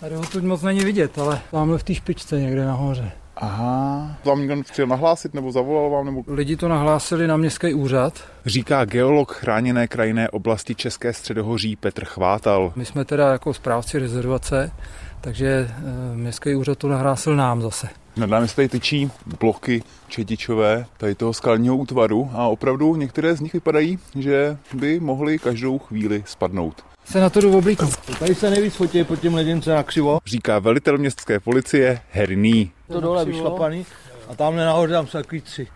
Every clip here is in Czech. Tady odtud moc není vidět, ale tamhle v té špičce někde nahoře. Aha. Vám někdo chtěl nahlásit nebo zavolal vám? Nebo... Lidi to nahlásili na městský úřad. Říká geolog chráněné krajinné oblasti České středohoří Petr Chvátal. My jsme teda jako správci rezervace, takže městský úřad to nahlásil nám zase. Nad námi se tady tyčí bloky četičové tady toho skalního útvaru a opravdu některé z nich vypadají, že by mohly každou chvíli spadnout. Se na to jdu oblíknout. Tady se nejvíc fotí pod tím ledince na křivo. Říká velitel městské policie Herný. To dole vyšlapaný a tamhle nahoře tam jsou takový tři.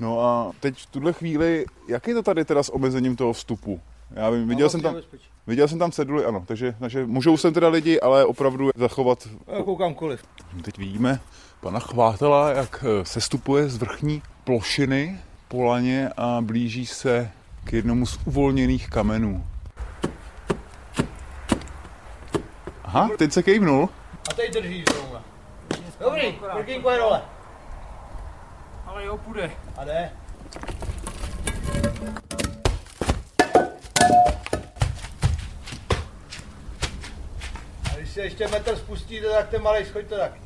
No a teď v tuhle chvíli, jak je to tady teda s omezením toho vstupu? Já vím, viděl jsem tam ceduly, ano, takže můžou sem teda lidi, ale opravdu zachovat... Jakou kamkoliv. Teď vidíme pana Chvátala, jak sestupuje z vrchní plošiny po laně a blíží se k jednomu z uvolněných kamenů. Aha, teď se kejvnul. A teď držíš zrovna. Dobrý, prkínko je dole. Ale jo, půjde. A jde. A když se ještě metr spustíte, tak ten malej schoďte taky.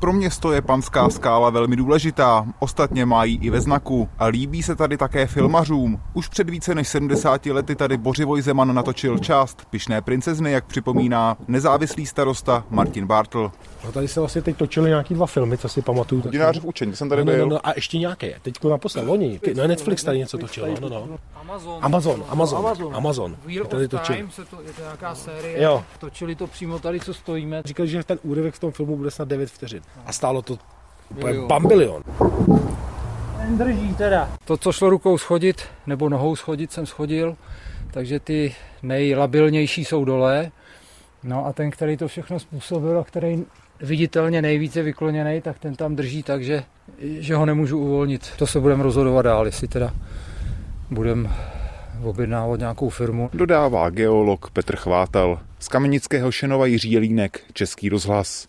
Pro město je Panská skála velmi důležitá, ostatně má ji i ve znaku. A líbí se tady také filmařům. Už před více než 70 lety tady Bořivoj Zeman natočil část Pyšné princezny, jak připomíná nezávislý starosta Martin Bartl. No tady se vlastně teď točily nějaký dva filmy, co si pamatuju. Hodinářův učení, jsem tady byl. No, a ještě nějaké, teďko naposled, loni. No Netflix tady něco točilo, no. Amazon. Tady točili. Je to nějaká série, jo. Točili to přímo tady, co stojíme. Říkali, že ten úryvek v tom filmu bude snad 9 vteřin. A stálo to bambilion. Ten drží teda. To, co šlo rukou schodit, nebo nohou schodit, jsem schodil, takže ty nejlabilnější jsou dole. No a ten, který to všechno způsobil a který viditelně nejvíce vykloněný, tak ten tam drží tak, že ho nemůžu uvolnit. To se budeme rozhodovat dál, jestli teda budeme objednávat nějakou firmu. Dodává geolog Petr Chvátal. Z Kamenického Šenova Jiří Jelínek, Český rozhlas.